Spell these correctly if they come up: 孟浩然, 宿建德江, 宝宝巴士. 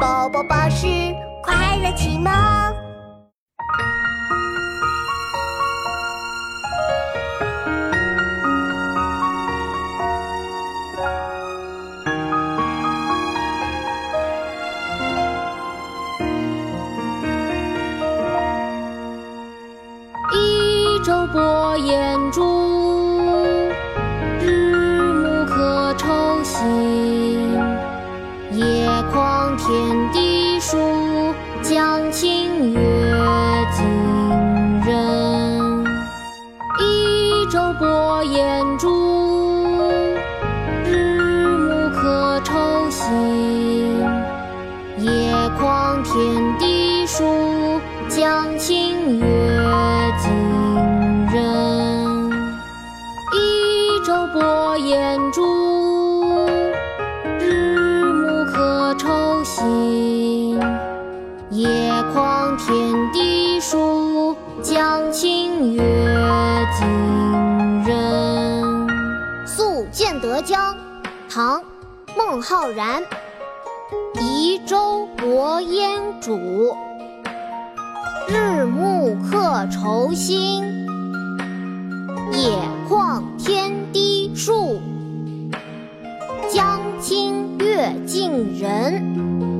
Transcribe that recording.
宝宝巴士快乐启蒙。一舟泊眼珠，日暮可抽薪。夜况天地疏，江清月近人。一舟泊眼珠，日暮可抽薪。夜况天地疏，江清月近人。一舟泊眼珠，抽薪。夜况天地疏，江清月近人。宿建德江，唐·孟浩然。移舟泊烟渚，日暮客愁新。野旷天低树，江清月近人。